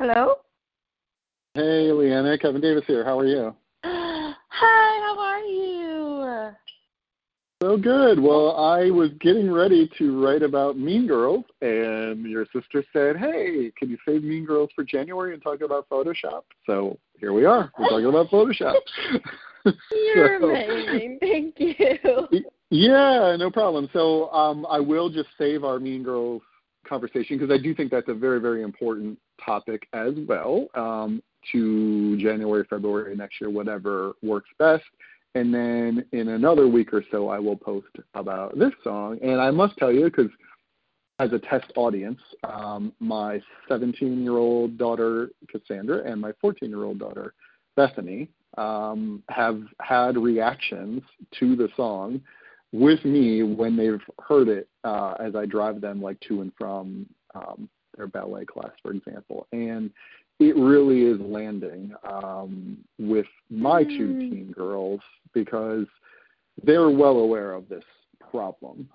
Hello? Hey, Leanna. Kevin Davis here. How are you? Hi, how are you? So good. Well, I was getting ready to write about Mean Girls, and your sister said, hey, can you save Mean Girls for January and talk about Photoshop? So here we are. We're talking about Photoshop. You're amazing. Thank you. Yeah, no problem. So I will just save our Mean Girls conversation, because I do think that's a very, very important topic as well, to January, February next year, whatever works best. And then in another week or so, I will post about this song. And I must tell you, because as a test audience, my 17-year-old daughter, Cassandra, and my 14-year-old daughter, Bethany, have had reactions to the song with me when they've heard it as I drive them like to and from their ballet class, for example. And it really is landing with my two teen girls, because they're well aware of this problem.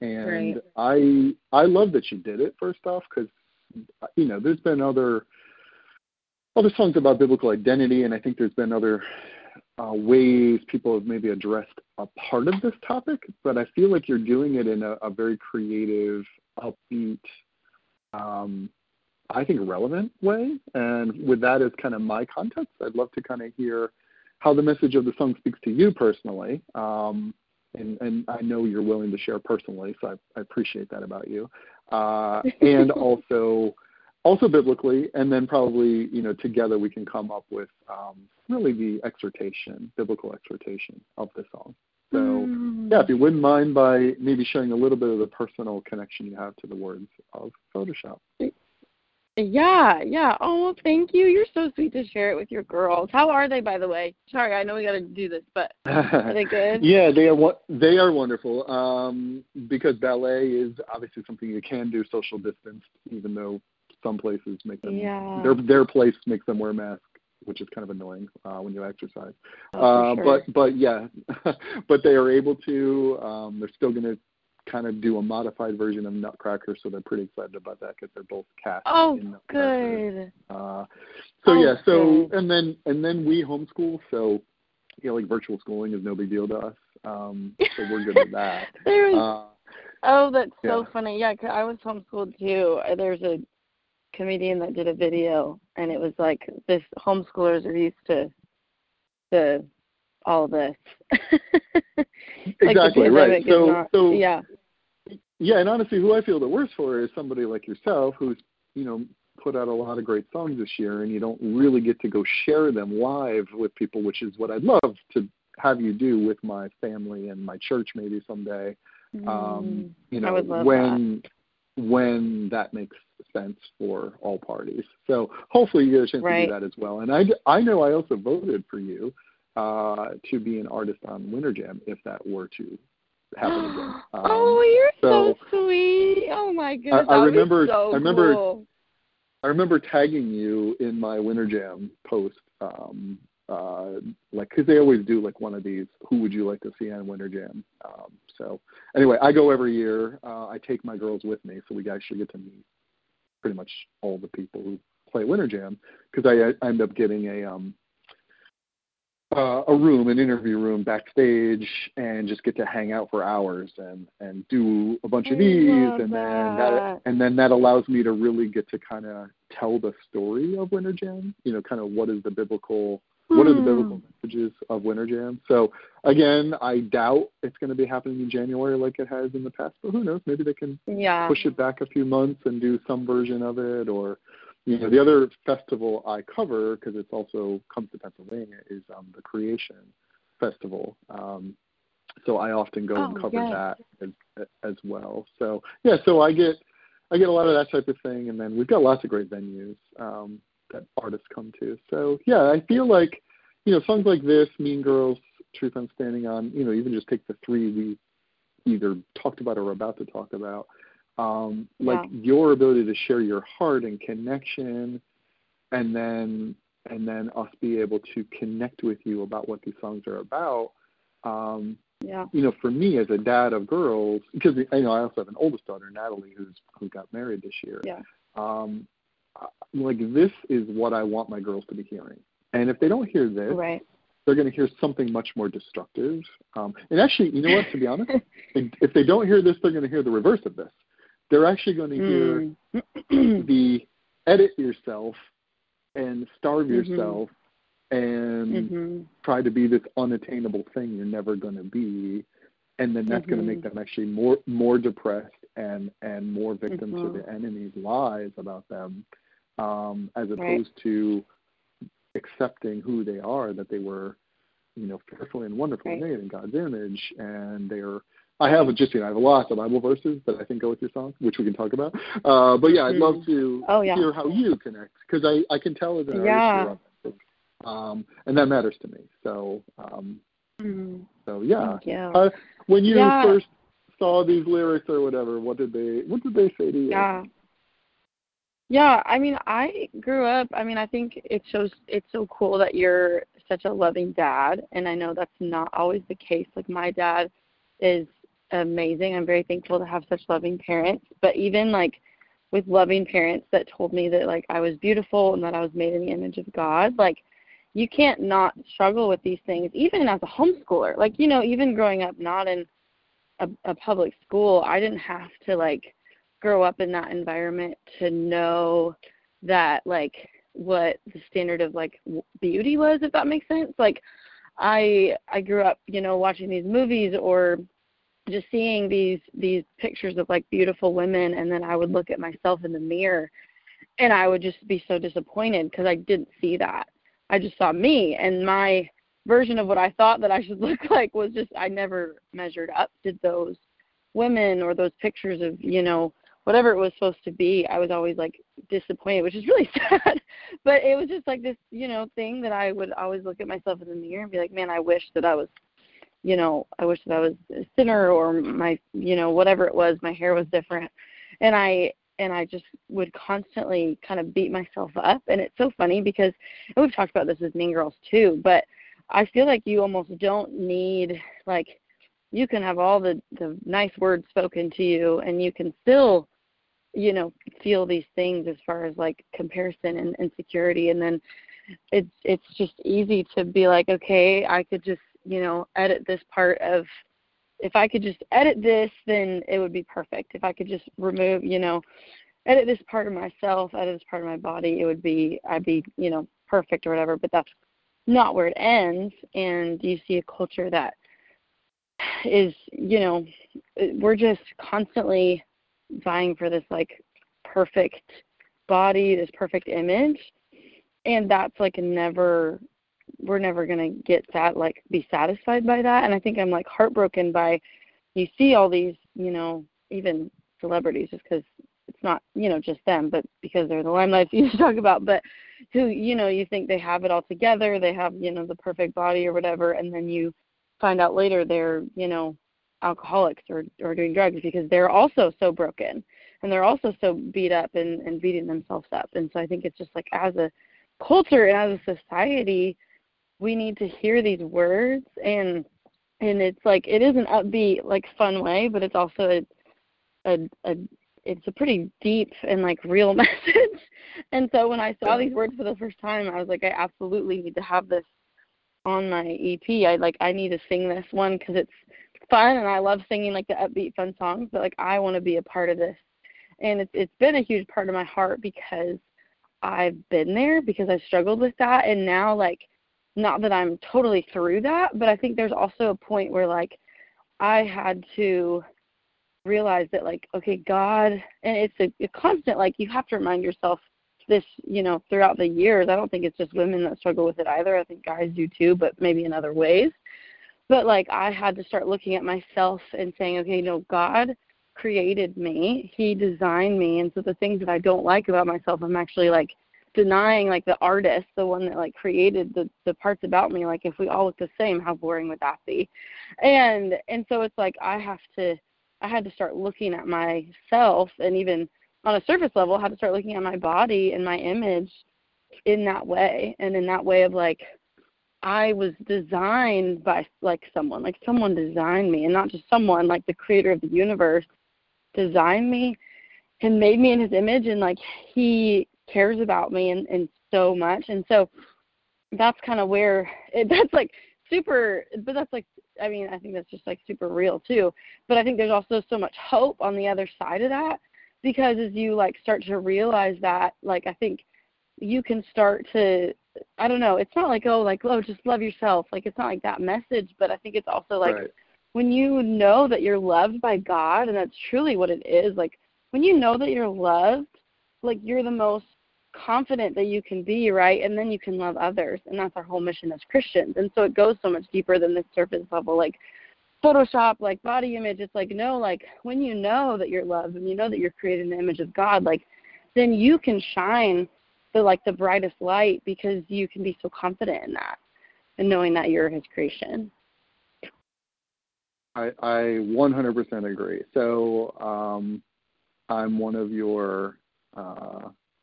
And right. I love that you did it, first off, because, you know, there's been other songs about biblical identity, and I think there's been other ways people have maybe addressed a part of this topic, but I feel like you're doing it in a very creative, upbeat, I think relevant way. And with that as kind of my context, I'd love to kind of hear how the message of the song speaks to you personally. And I know you're willing to share personally, so I appreciate that about you. And also biblically, and then probably, you know, together we can come up with really the exhortation, biblical exhortation of the song. So, yeah, if you wouldn't mind by maybe sharing a little bit of the personal connection you have to the words of Photoshop. Yeah. Oh, well, thank you. You're so sweet to share it with your girls. How are they, by the way? Sorry, I know we got to do this, but are they good? Yeah, they are wonderful, because ballet is obviously something you can do social distanced, even though some places make them, their place makes them wear masks, which is kind of annoying when you exercise. Sure. But yeah, but they are able to. They're still going to kind of do a modified version of Nutcracker, so they're pretty excited about that because they're both cast. Oh, in good. And then we homeschool, so yeah, like virtual schooling is no big deal to us. So we're good at that. So funny. Yeah, 'cause I was homeschooled too. There's a comedian that did a video, and it was like, this homeschoolers are used to all this. Exactly, right. So, and honestly, who I feel the worst for is somebody like yourself who's, you know, put out a lot of great songs this year, and you don't really get to go share them live with people, which is what I'd love to have you do with my family and my church maybe someday. You know, when that makes sense for all parties. So hopefully you get a chance to do that as well. And I know I also voted for you to be an artist on Winter Jam if that were to happen again. Oh, you're so sweet. Oh my goodness. I remember tagging you in my Winter Jam post, like, because they always do like one of these, who would you like to see on Winter Jam? So anyway, I go every year. I take my girls with me, so we actually get to meet pretty much all the people who play Winter Jam, because I end up getting a room, an interview room backstage, and just get to hang out for hours and do a bunch of these, and then that allows me to really get to kind of tell the story of Winter Jam, you know, kind of what are the biblical messages of Winter Jam. So again, I doubt it's going to be happening in January like it has in the past, but who knows, maybe they can push it back a few months and do some version of it. Or, you know, the other festival I cover, because it's also comes to Pennsylvania, is the Creation Festival. So I often go and cover that as well. So, so I get a lot of that type of thing. And then we've got lots of great venues that artists come to. So, I feel like, you know, songs like this, Mean Girls, Truth I'm Standing On, you know, even just take the three we either talked about or were about to talk about. Your ability to share your heart and connection, and then us be able to connect with you about what these songs are about. You know, for me as a dad of girls, because you know I also have an oldest daughter, Natalie, who got married this year. Like, this is what I want my girls to be hearing, and if they don't hear this, they're going to hear something much more destructive. And actually, you know what? To be honest, if they don't hear this, they're going to hear the reverse of this. They're actually going to hear the edit yourself and starve yourself and try to be this unattainable thing you're never going to be. And then that's going to make them actually more depressed and more victims to the enemy's lies about them, as opposed to accepting who they are, that they were, you know, fearfully and wonderfully made in God's image. And they're, I have a lot of Bible verses that I think go with your song, which we can talk about. But I'd love to hear how you connect, because I can tell as an artist you're authentic, and that matters to me. So, when you first saw these lyrics or whatever, what did they say to you? Yeah, I mean, I grew up. I mean, I think it shows. It's so cool that you're such a loving dad, and I know that's not always the case. Like, my dad is amazing. I'm very thankful to have such loving parents. But even like with loving parents that told me that like I was beautiful and that I was made in the image of God, like you can't not struggle with these things, even as a homeschooler. Like, you know, even growing up not in a public school, I didn't have to like grow up in that environment to know that like what the standard of like beauty was, if that makes sense. Like, I grew up, you know, watching these movies or just seeing these pictures of like beautiful women, and then I would look at myself in the mirror and I would just be so disappointed because I didn't see that. I just saw me, and my version of what I thought that I should look like was just, I never measured up to those women or those pictures of, you know, whatever it was supposed to be. I was always like disappointed, which is really sad, but it was just like this, you know, thing that I would always look at myself in the mirror and be like, man, I wish that I was, you know, I wish that I was a sinner, or my, you know, whatever it was, my hair was different. And I just would constantly kind of beat myself up. And it's so funny because, and we've talked about this with Mean Girls too, but I feel like you almost don't need, like, you can have all the nice words spoken to you and you can still, you know, feel these things as far as like comparison and insecurity. And then it's just easy to be like, okay, I could just, you know, edit this part of, if I could just edit this, then it would be perfect. If I could just remove, you know, edit this part of myself, edit this part of my body, it would be, I'd be, you know, perfect or whatever. But that's not where it ends. And you see a culture that is, you know, we're just constantly vying for this like perfect body, this perfect image, and that's like never we're never going to get that, like, be satisfied by that. And I think I'm, like, heartbroken by, you see all these, you know, even celebrities, just because it's not, you know, just them, but because they're the limelight you talk about, but who, you know, you think they have it all together, they have, you know, the perfect body or whatever, and then you find out later they're, you know, alcoholics or doing drugs because they're also so broken and they're also so beat up and beating themselves up. And so I think it's just like, as a culture and as a society, we need to hear these words, and it's like, it is an upbeat, like, fun way, but it's also it's a pretty deep and, like, real message. And so when I saw these words for the first time, I was like, I absolutely need to have this on my EP. I need to sing this one because it's fun, and I love singing, like, the upbeat fun songs, but, like, I want to be a part of this. And it's been a huge part of my heart because I've been there, because I struggled with that. And now, like, not that I'm totally through that, but I think there's also a point where, like, I had to realize that, like, okay, God, and it's a constant, like, you have to remind yourself this, you know, throughout the years. I don't think it's just women that struggle with it either. I think guys do too, but maybe in other ways. But, like, I had to start looking at myself and saying, okay, no, God created me. He designed me. And so the things that I don't like about myself, I'm actually, like, denying, like, the artist, the one that, like, created the parts about me. Like, if we all look the same, how boring would that be? And so it's like I had to start looking at myself, and even on a surface level, I had to start looking at my body and my image in that way. And in that way of, like, I was designed by, like someone designed me, and not just someone, like, the creator of the universe designed me and made me in his image. And, like, he cares about me and so much. And so that's kind of where that's, like, super, but that's, like, I mean, I think that's just, like, super real too. But I think there's also so much hope on the other side of that, because as you, like, start to realize that, like, I think you can start to, I don't know, it's not like, oh, like, oh, just love yourself. Like, it's not like that message, but I think it's also, like, right, when you know that you're loved by God, and that's truly what it is, like, when you know that you're loved, like, you're the most confident that you can be, right? And then you can love others, and that's our whole mission as Christians. And so it goes so much deeper than the surface level, like Photoshop, like body image. It's like, no, like, when you know that you're loved and you know that you're created in the image of God, like, then you can shine the, like, the brightest light, because you can be so confident in that and knowing that you're his creation. I 100% agree. So I'm one of your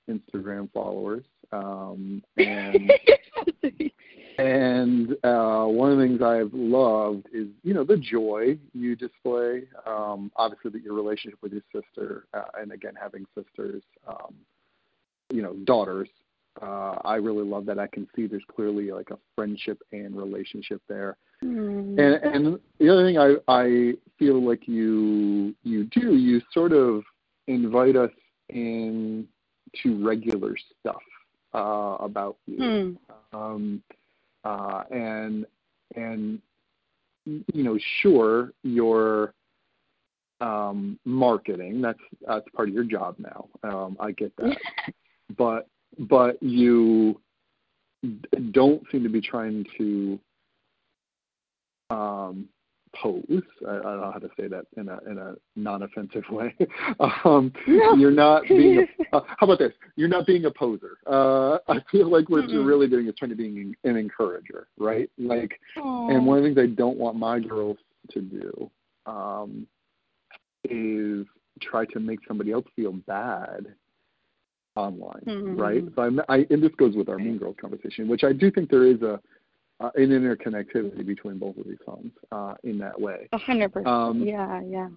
Instagram followers, and one of the things I've loved is, you know, the joy you display, obviously, that your relationship with your sister, and again, having sisters, you know, daughters, I really love that. I can see there's clearly, like, a friendship and relationship there. Mm. And the other thing I feel like you do, you sort of invite us in to regular stuff about you. Mm. And you know, sure, your marketing, that's part of your job now. I get that. but you don't seem to be trying to pose. I don't know how to say that in a non-offensive way. No. You're not being how about this? You're not being a poser. I feel like what you're really doing is trying to be an encourager, right? Like, aww. And one of the things I don't want my girls to do is try to make somebody else feel bad online, right? So and this goes with our Mean Girls conversation, which I do think there is an interconnectivity between both of these songs in that way. 100%. Yeah.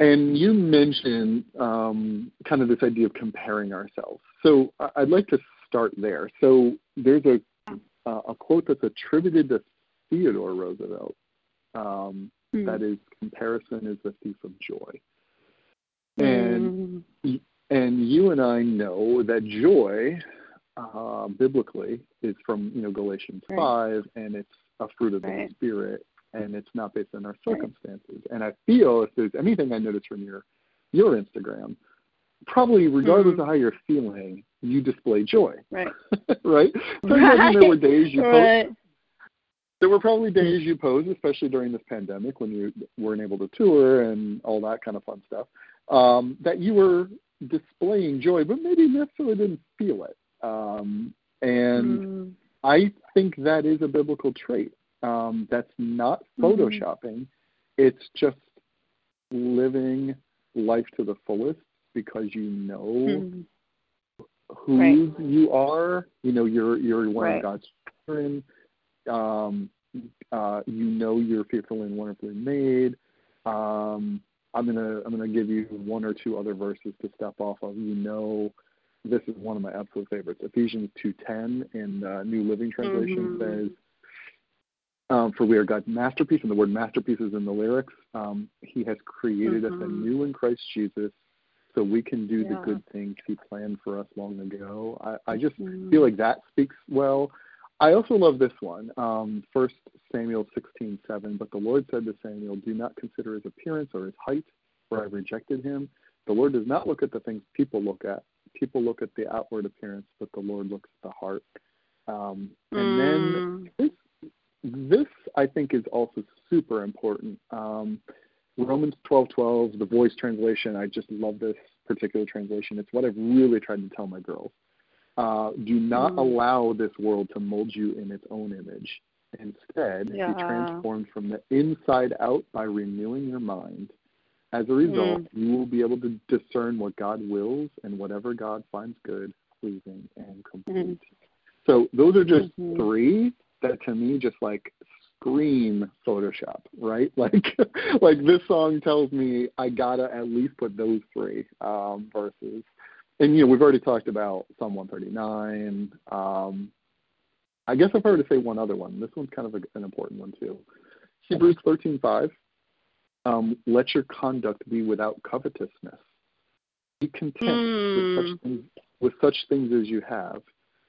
And you mentioned kind of this idea of comparing ourselves. So I'd like to start there. So there's a quote that's attributed to Theodore Roosevelt that is, comparison is the thief of joy. And you and I know that joy, biblically, is from, you know, Galatians 5, and it's a fruit of the Spirit, and it's not based on our circumstances. And I feel, if there's anything I noticed from your Instagram, probably regardless of how you're feeling, you display joy. Right. Right? Right. There were probably days you posed, especially during this pandemic when you weren't able to tour and all that kind of fun stuff, that you were displaying joy, but maybe necessarily didn't feel it. And I think that is a biblical trait. That's not Photoshopping. It's just living life to the fullest because you know who you are. You know, you're one of God's children. You know you're fearfully and wonderfully made. I'm gonna give you one or two other verses to step off of. You know, this is one of my absolute favorites. Ephesians 2:10 in New Living Translation says, "For we are God's masterpiece," and the word "masterpiece" is in the lyrics. He has created us anew in Christ Jesus, so we can do the good things He planned for us long ago. I just feel like that speaks well. I also love this one, 1 Samuel 16:7. "But the Lord said to Samuel, do not consider his appearance or his height, for I rejected him. The Lord does not look at the things people look at. People look at the outward appearance, but the Lord looks at the heart." And then this, I think, is also super important. Romans 12:12, the Voice translation, I just love this particular translation. It's what I've really tried to tell my girls. Do not allow this world to mold you in its own image. Instead, be transformed from the inside out by renewing your mind. As a result, you will be able to discern what God wills and whatever God finds good, pleasing, and complete. So those are just three that, to me, just like scream Photoshop, right? Like this song tells me I gotta at least put those three verses. And, you know, we've already talked about Psalm 139. I guess if I were to say one other one, this one's kind of an important one too. Hebrews 13:5, "Let your conduct be without covetousness. Be content with such things as you have,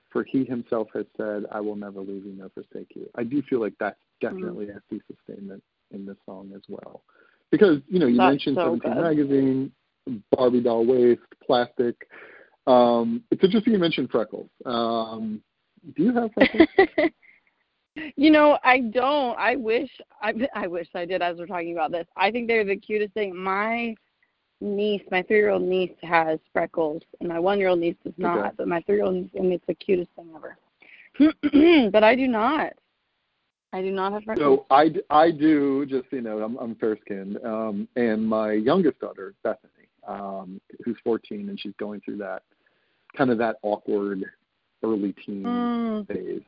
for He Himself has said, I will never leave you nor forsake you." I do feel like that's definitely a thesis statement in this song as well. Because, you know, you mentioned 17 Magazine, Barbie doll waist, plastic. It's interesting you mentioned freckles. Do you have freckles? You know, I don't. I wish I did as we're talking about this. I think they're the cutest thing. My 3-year-old niece has freckles, and my 1-year-old niece does not. Okay. But my 3-year-old niece, and it's the cutest thing ever. But I do not. I do not have freckles. So I do, just, you know, I'm fair-skinned. And my youngest daughter, Bethany, who's 14, and she's going through that kind of that awkward early teen phase.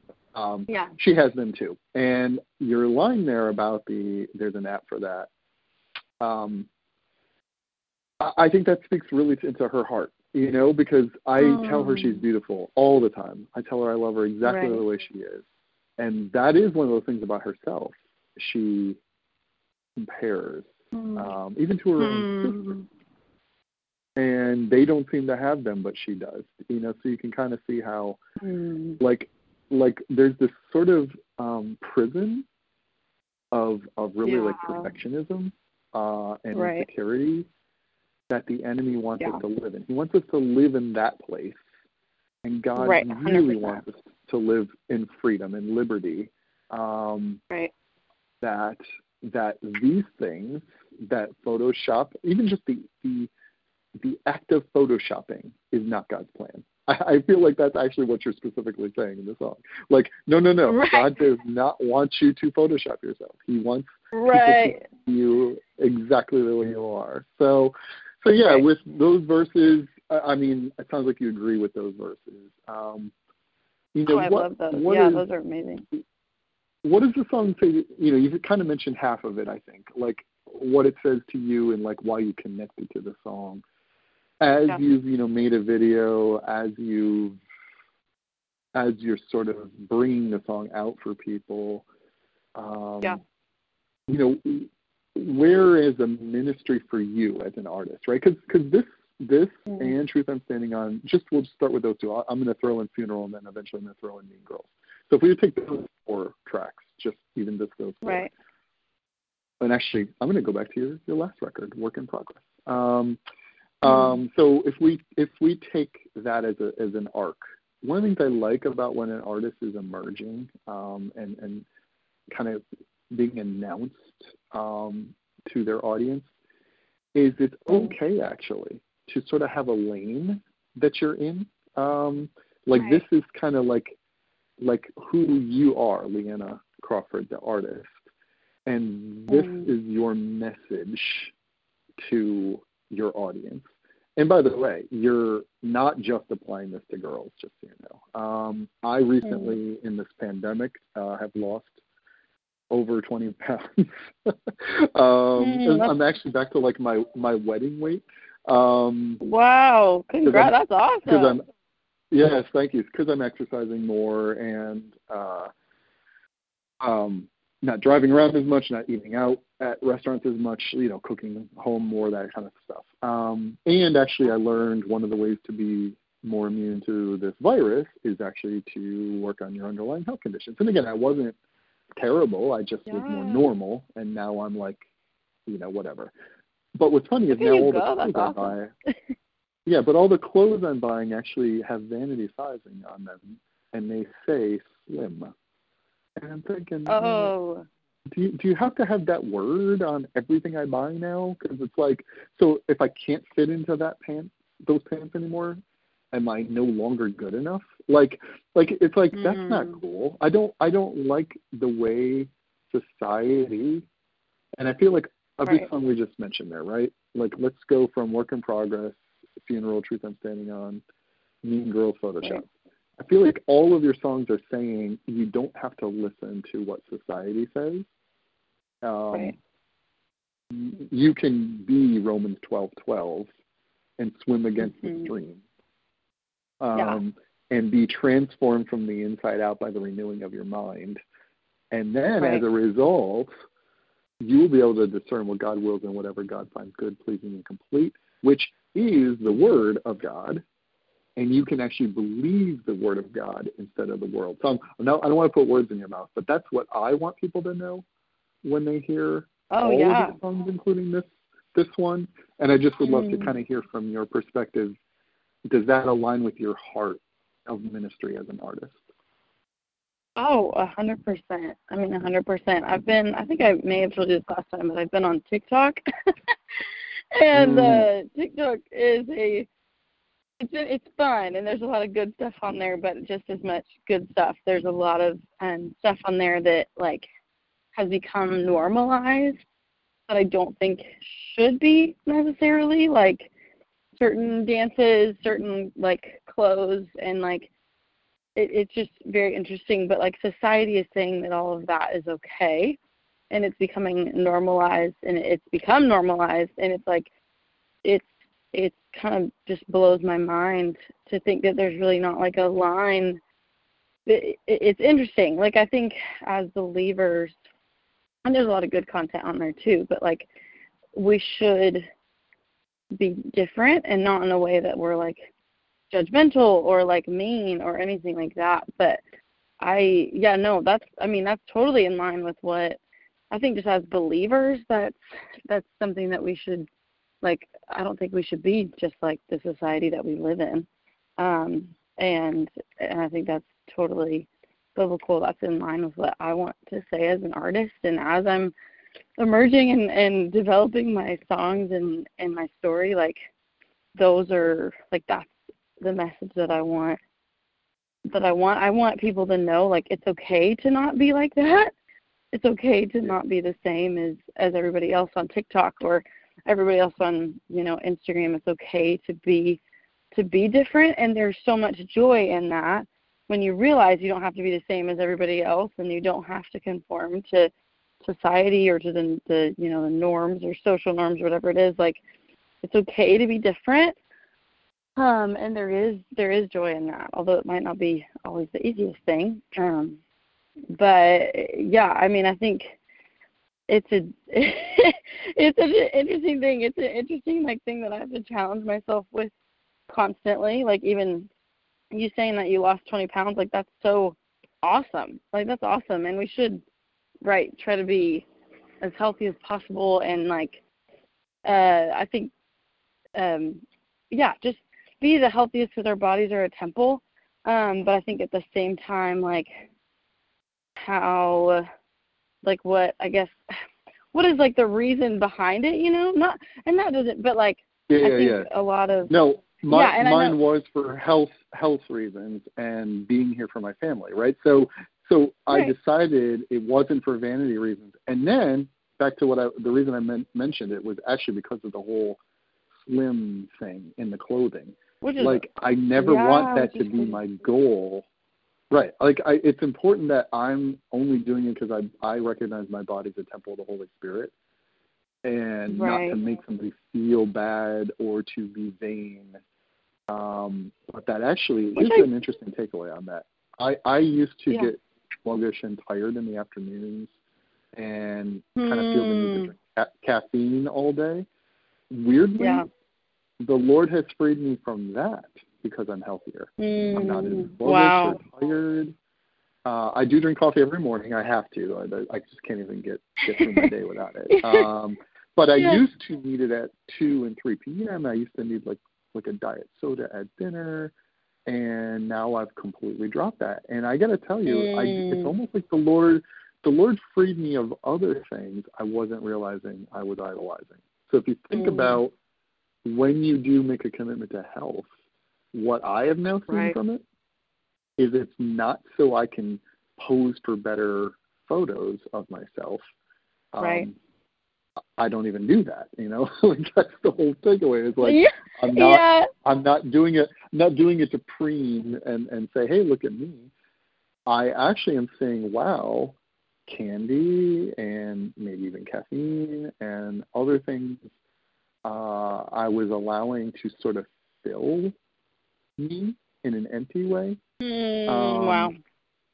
She has them too. And your line there about there's an app for that. I think that speaks really into her heart, you know, because I tell her she's beautiful all the time. I tell her I love her exactly the way she is. And that is one of those things about herself. She compares, even to her own sister. And they don't seem to have them, but she does. You know, so you can kind of see how, like there's this sort of prison of really like perfectionism and insecurity that the enemy wants us to live in. He wants us to live in that place, and God really wants us to live in freedom and liberty. That these things that Photoshop, even just the act of Photoshopping is not God's plan. I feel like that's actually what you're specifically saying in the song. Like, no. Right. God does not want you to Photoshop yourself. He wants people to see you exactly the way you are. So yeah, with those verses, I mean, it sounds like you agree with those verses. You know, I love those. Those are amazing. What does the song say? You know, you've kind of mentioned half of it, I think. Like, what it says to you and, like, why you connected to the song. As you've, you know, made a video, as you're sort of bringing the song out for people, you know, where is a ministry for you as an artist, right? Because this and Truth I'm Standing On, we'll just start with those two. I'm going to throw in Funeral, and then eventually I'm going to throw in Mean Girls. So if we would take those four tracks, just those four. Right. And actually, I'm going to go back to your last record, Work in Progress. So if we take that as an arc, one of the things I like about when an artist is emerging and kind of being announced to their audience is it's okay actually to sort of have a lane that you're in. This is kind of like who you are, Leanna Crawford, the artist, and this is your message to your audience. And by the way, you're not just applying this to girls, just so you know. I recently, in this pandemic, have lost over 20 pounds. I'm actually back to like my wedding weight. Wow, congrats, that's awesome. Yes, thank you. It's because I'm exercising more and not driving around as much, not eating out at restaurants as much, cooking home more, that kind of stuff. And actually I learned one of the ways to be more immune to this virus is actually to work on your underlying health conditions. And again, I wasn't terrible. I just was more normal. And now I'm like, whatever. But what's funny is all the clothes I'm buying actually have vanity sizing on them, and they say slim. And I'm thinking, do you have to have that word on everything I buy now? Because it's like, so if I can't fit into those pants anymore, am I no longer good enough? It's like that's not cool. I don't like the way society, and I feel like every song we just mentioned there, right? Like, let's go from Work in Progress, Funeral, Truth I'm Standing On, Mean Girls, Photoshop. Right. I feel like all of your songs are saying you don't have to listen to what society says. You can be Romans 12:12 and swim against the stream and be transformed from the inside out by the renewing of your mind. And then as a result, you will be able to discern what God wills and whatever God finds good, pleasing, and complete, which is the Word of God. And you can actually believe the Word of God instead of the world. So I don't want to put words in your mouth, but that's what I want people to know when they hear all of the songs, including this one. And I just would love to kind of hear from your perspective, does that align with your heart of ministry as an artist? Oh, 100%. I mean, 100%. I think I may have told you this last time, but I've been on TikTok. And TikTok is it's fun, and there's a lot of good stuff on there, but just as much good stuff. There's a lot of stuff on there that, like, has become normalized that I don't think should be necessarily, like certain dances, certain, like, clothes, and, like, it's just very interesting. But, like, society is saying that all of that is okay, and it's becoming normalized, and it's like it's kind of just blows my mind to think that there's really not like a line. It's interesting. Like, I think as believers, and there's a lot of good content on there too, but like we should be different and not in a way that we're like judgmental or like mean or anything like that. But that's totally in line with what I think just as believers, that's something that we should, like, I don't think we should be just like the society that we live in. And I think that's totally biblical. That's in line with what I want to say as an artist. And as I'm emerging and developing my songs and my story, like, those are, like, that's the message that I want. I want people to know, like, it's okay to not be like that. It's okay to not be the same as everybody else on TikTok or everybody else on, Instagram. It's okay to be different, and there's so much joy in that when you realize you don't have to be the same as everybody else, and you don't have to conform to society or to the norms or social norms, whatever it is. Like, it's okay to be different, and there is joy in that, although it might not be always the easiest thing. But yeah, I mean, I think it's such an interesting thing. It's an interesting, like, thing that I have to challenge myself with constantly. Like, even you saying that you lost 20 pounds, like, that's so awesome. Like, that's awesome. And we should, try to be as healthy as possible. And, like, I think just be the healthiest, because our bodies are a temple. But I think at the same time, what is the reason behind it? A lot of mine was for health reasons and being here for my family, right? So right. I decided it wasn't for vanity reasons, and then back to the reason I mentioned it was actually because of the whole slim thing in the clothing. Which is, I never want that to be my goal. Right. It's important that I'm only doing it because I recognize my body's a temple of the Holy Spirit, and right. not to make somebody feel bad or to be vain. But that actually is an interesting takeaway on that. I used to get sluggish and tired in the afternoons and kind of feel the need to drink caffeine all day. Weirdly, the Lord has freed me from that, because I'm healthier. I'm not as sluggish or tired. I do drink coffee every morning. I have to. I just can't even get through my day without it. But I used to need it at 2 and 3 p.m. I used to need like a diet soda at dinner, and now I've completely dropped that. And I got to tell you, it's almost like the Lord freed me of other things I wasn't realizing I was idolizing. So if you think about when you do make a commitment to health, what I have now seen from it is it's not so I can pose for better photos of myself. I don't even do that, That's the whole takeaway. It's I'm not doing it to preen and say, hey, look at me. I actually am saying, wow, candy and maybe even caffeine and other things I was allowing to sort of fill me in an empty way.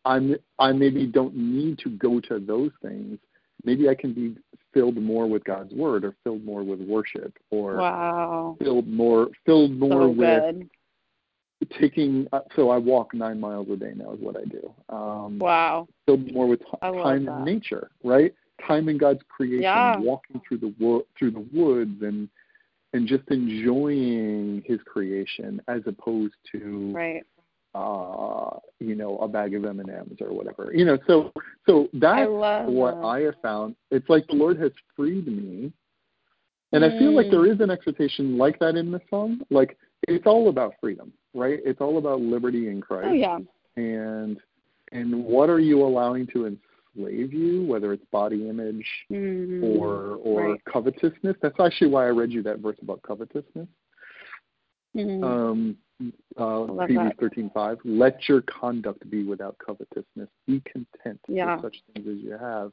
I maybe don't need to go to those things. Maybe I can be filled more with God's word, or filled more with worship, or filled more with taking. So I walk 9 miles a day now is what I do. Filled more with time in nature, right? Time in God's creation, walking through the woods and just enjoying his creation, as opposed to, a bag of M&Ms or whatever. So that's what I have found. It's like the Lord has freed me. And I feel like there is an exhortation like that in the Psalm. It's all about freedom, right? It's all about liberty in Christ. Oh, yeah. And what are you allowing to enslave you, whether it's body image or covetousness. That's actually why I read you that verse about covetousness. Ephesians 13:5. Let your conduct be without covetousness. Be content with such things as you have.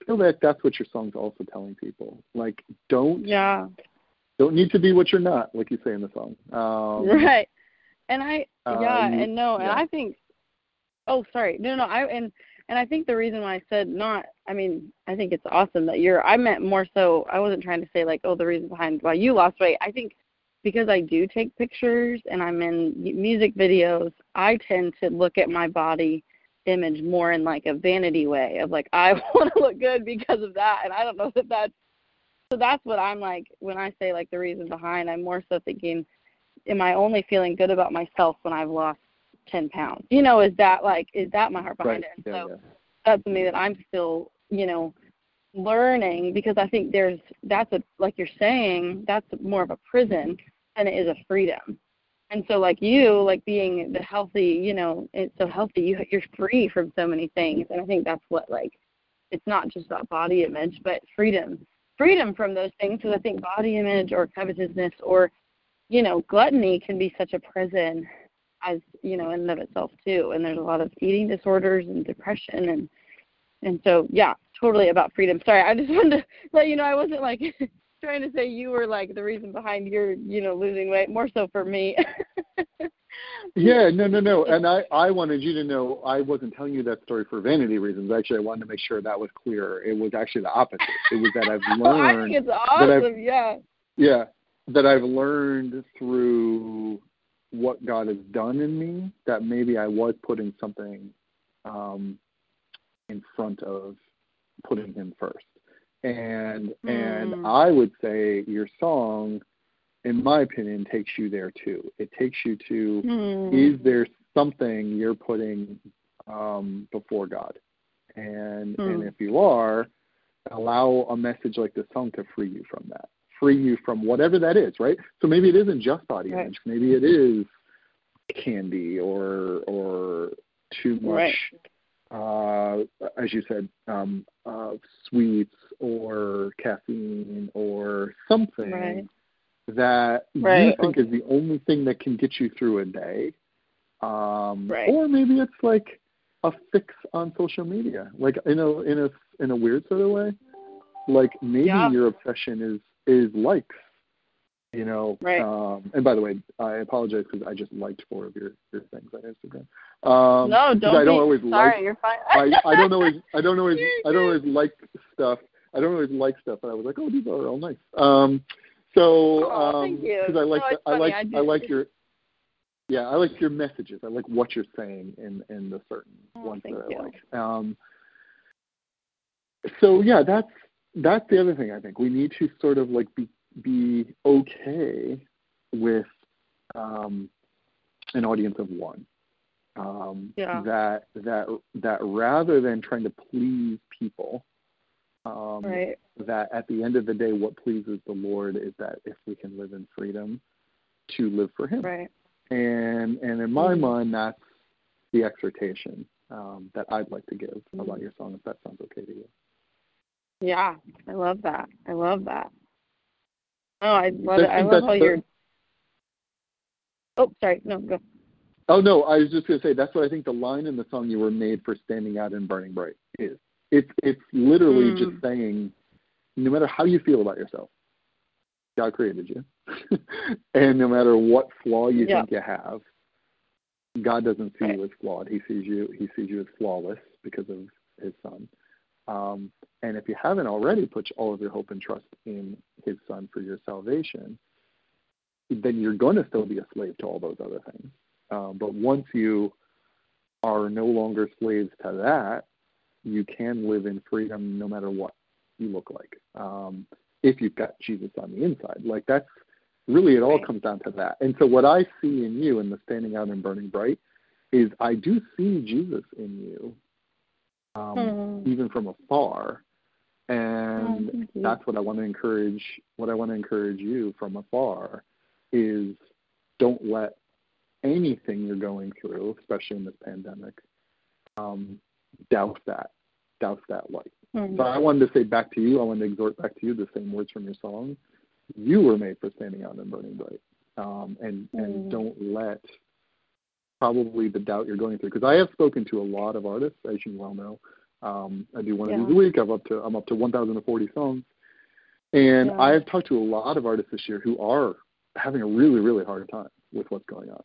I feel like that's what your song's also telling people. Don't need to be what you're not, like you say in the song. Right. And I I think And I think the reason why I said not, I think it's awesome that I meant more so, I wasn't trying to say the reason behind why you lost weight. I think because I do take pictures and I'm in music videos, I tend to look at my body image more in a vanity way of I want to look good because of that. And I don't know that that's, so that's what I'm when I say the reason behind, I'm more so thinking, am I only feeling good about myself when I've lost 10 pounds, is that my heart behind it? And that's something that I'm still, learning, because I think that's you're saying, that's more of a prison than it is a freedom. And so being the healthy, it's so healthy, you're free from so many things. And I think that's what it's not just about body image, but freedom from those things. Because I think body image or covetousness or, gluttony can be such a prison, as in and of itself too. And there's a lot of eating disorders and depression and so totally about freedom. Sorry, I just wanted to let you know I wasn't trying to say you were the reason behind your losing weight, more so for me. No. And I wanted you to know I wasn't telling you that story for vanity reasons. Actually, I wanted to make sure that was clear. It was actually the opposite. It was that I've learned. I think it's awesome. That I've learned through what God has done in me, that maybe I was putting something in front of putting him first. And I would say your song in my opinion, takes you there too. It takes you to, is there something you're putting before God? And if you are, allow a message like this song to free you from that, free you from whatever that is, right? So maybe it isn't just body image. Maybe it is candy or too much, as you said, sweets or caffeine or something that you think is the only thing that can get you through a day. Or maybe it's like a fix on social media, like in a weird sort of way. Like maybe your obsession is likes, you know. And by the way, I apologize because I just liked 4 of your things on Instagram. No, don't. I don't always sorry, like, you're fine. I don't always like stuff, but I was like, oh, these are all nice. Thank you. Because I like your messages. I like what you're saying in the certain ones that I like. That's the other thing I think. We need to sort of like be okay with an audience of one. That rather than trying to please people, that at the end of the day, what pleases the Lord is that if we can live in freedom, to live for Him. Right. And in my mind, that's the exhortation that I'd like to give about your song, if that sounds okay to you. Yeah, I love that. Oh, I love it. I love how you're... Oh, sorry. No, go. Oh, no, I was just going to say, that's what I think the line in the song "You Were Made for Standing Out and Burning Bright" is. It's literally just saying, no matter how you feel about yourself, God created you. And no matter what flaw you think you have, God doesn't see you as flawed. He sees you as flawless because of His Son. And if you haven't already put all of your hope and trust in His Son for your salvation, then you're going to still be a slave to all those other things. But once you are no longer slaves to that, you can live in freedom no matter what you look like. If you've got Jesus on the inside. Like, that's really, it all comes down to that. And so what I see in you in the standing out and burning bright is I do see Jesus in you, even from afar. And that's what I want to encourage. What I want to encourage you from afar is don't let anything you're going through, especially in this pandemic, douse that light. So I wanted to say back to you, I wanted to exhort back to you the same words from your song. You were made for standing out and burning bright. And don't let probably the doubt you're going through, because I have spoken to a lot of artists, as you well know. I do one of these a week. I'm up to 1,040 songs. And I have talked to a lot of artists this year who are having a really, really hard time with what's going on.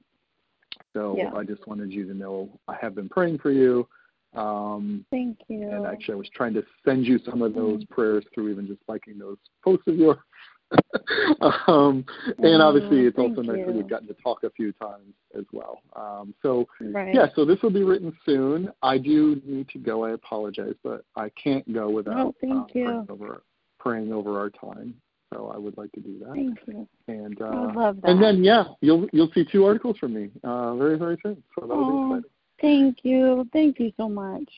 So I just wanted you to know I have been praying for you. Thank you. And actually, I was trying to send you some of those prayers through even just liking those posts of yours. And obviously, it's also nice that we've gotten to talk a few times as well. So this will be written soon. I do need to go. I apologize, but I can't go without praying over our time. So I would like to do that. Thank you. And I love that. And then you'll see 2 articles from me very, very soon. So that will be exciting. Thank you. Thank you so much.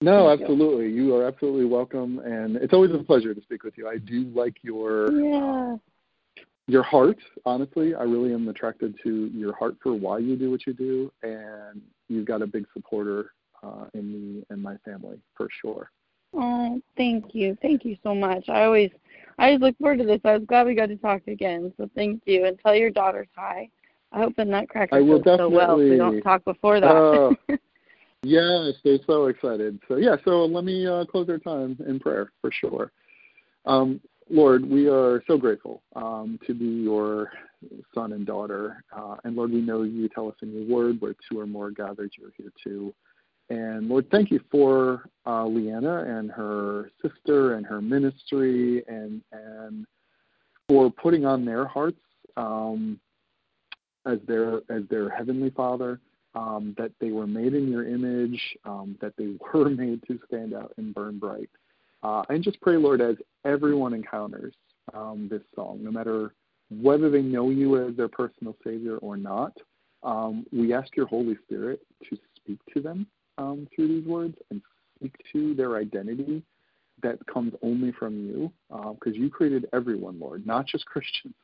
No, absolutely. You are absolutely welcome, and it's always a pleasure to speak with you. I do like your heart, honestly. I really am attracted to your heart for why you do what you do, and you've got a big supporter in me and my family for sure. Oh, thank you. Thank you so much. I always look forward to this. I was glad we got to talk again, so thank you, and tell your daughters hi. I hope the Nutcracker goes so well. We don't talk before that. Yes, they're so excited. So so let me close our time in prayer for sure. Lord, we are so grateful to be your son and daughter. And Lord, we know you tell us in your word where 2 or more gathered, you're here too. And Lord, thank you for Leanna and her sister and her ministry and for putting on their hearts. As their heavenly Father, that they were made in your image, that they were made to stand out and burn bright. And just pray, Lord, as everyone encounters this song, no matter whether they know you as their personal Savior or not, we ask your Holy Spirit to speak to them through these words and speak to their identity that comes only from you, because you created everyone, Lord, not just Christians.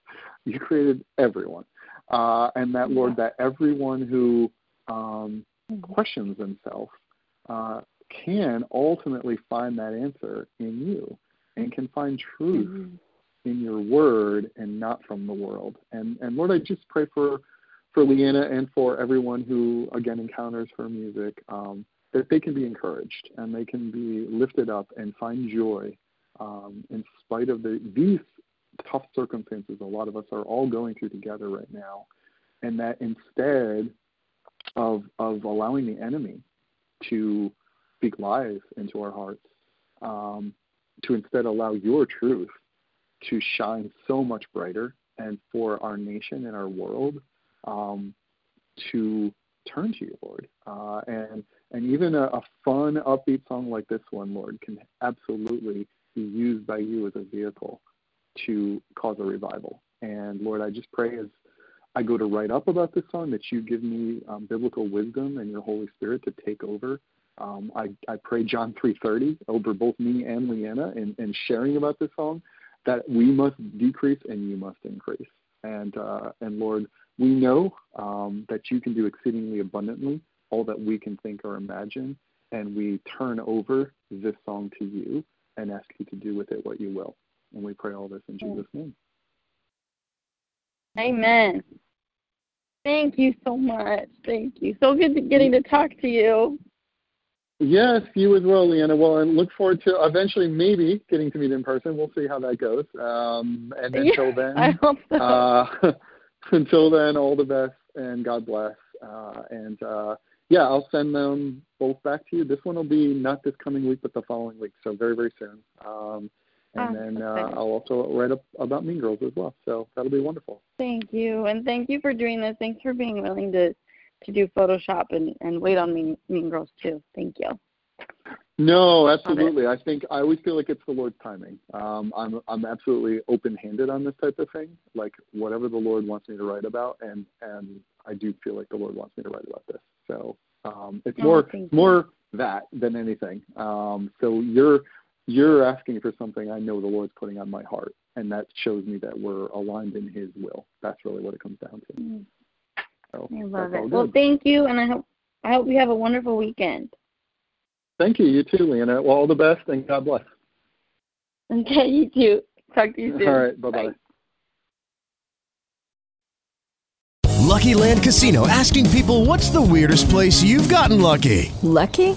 You created everyone. And that, Lord, that everyone who questions themselves can ultimately find that answer in you and can find truth in your word and not from the world. And Lord, I just pray for Leanna and for everyone who, again, encounters her music, that they can be encouraged and they can be lifted up and find joy in spite of these tough circumstances a lot of us are all going through together right now. And that instead of allowing the enemy to speak lies into our hearts, to instead allow your truth to shine so much brighter, and for our nation and our world to turn to you, Lord. And even a fun, upbeat song like this one, Lord, can absolutely be used by you as a vehicle to cause a revival. And, Lord, I just pray as I go to write up about this song that you give me biblical wisdom and your Holy Spirit to take over. I pray John 3:30 over both me and Leanna in sharing about this song, that we must decrease and you must increase. And Lord, we know that you can do exceedingly abundantly all that we can think or imagine, and we turn over this song to you and ask you to do with it what you will. And we pray all this in Jesus' name. Amen. Thank you so much. Thank you. So good getting to talk to you. Yes, you as well, Leanna. Well, and look forward to eventually maybe getting to meet in person. We'll see how that goes. And until then, I hope so. Until then, all the best and God bless. I'll send them both back to you. This one will be not this coming week, but the following week. So very, very soon. And then I'll also write up about Mean Girls as well. So that'll be wonderful. Thank you. And thank you for doing this. Thanks for being willing to do Photoshop and wait on Mean Girls too. Thank you. No, absolutely. I think I always feel like it's the Lord's timing. I'm absolutely open-handed on this type of thing, like whatever the Lord wants me to write about, and I do feel like the Lord wants me to write about this. So it's more that than anything. So you're asking for something I know the Lord's putting on my heart, and that shows me that we're aligned in His will. That's really what it comes down to. So, I love it. Well, thank you, and I hope you have a wonderful weekend. Thank you. You too, Leanna. Well, all the best, and God bless. Okay, you too. Talk to you soon. All right, bye-bye. Bye. Lucky Land Casino, asking people, what's the weirdest place you've gotten lucky? Lucky?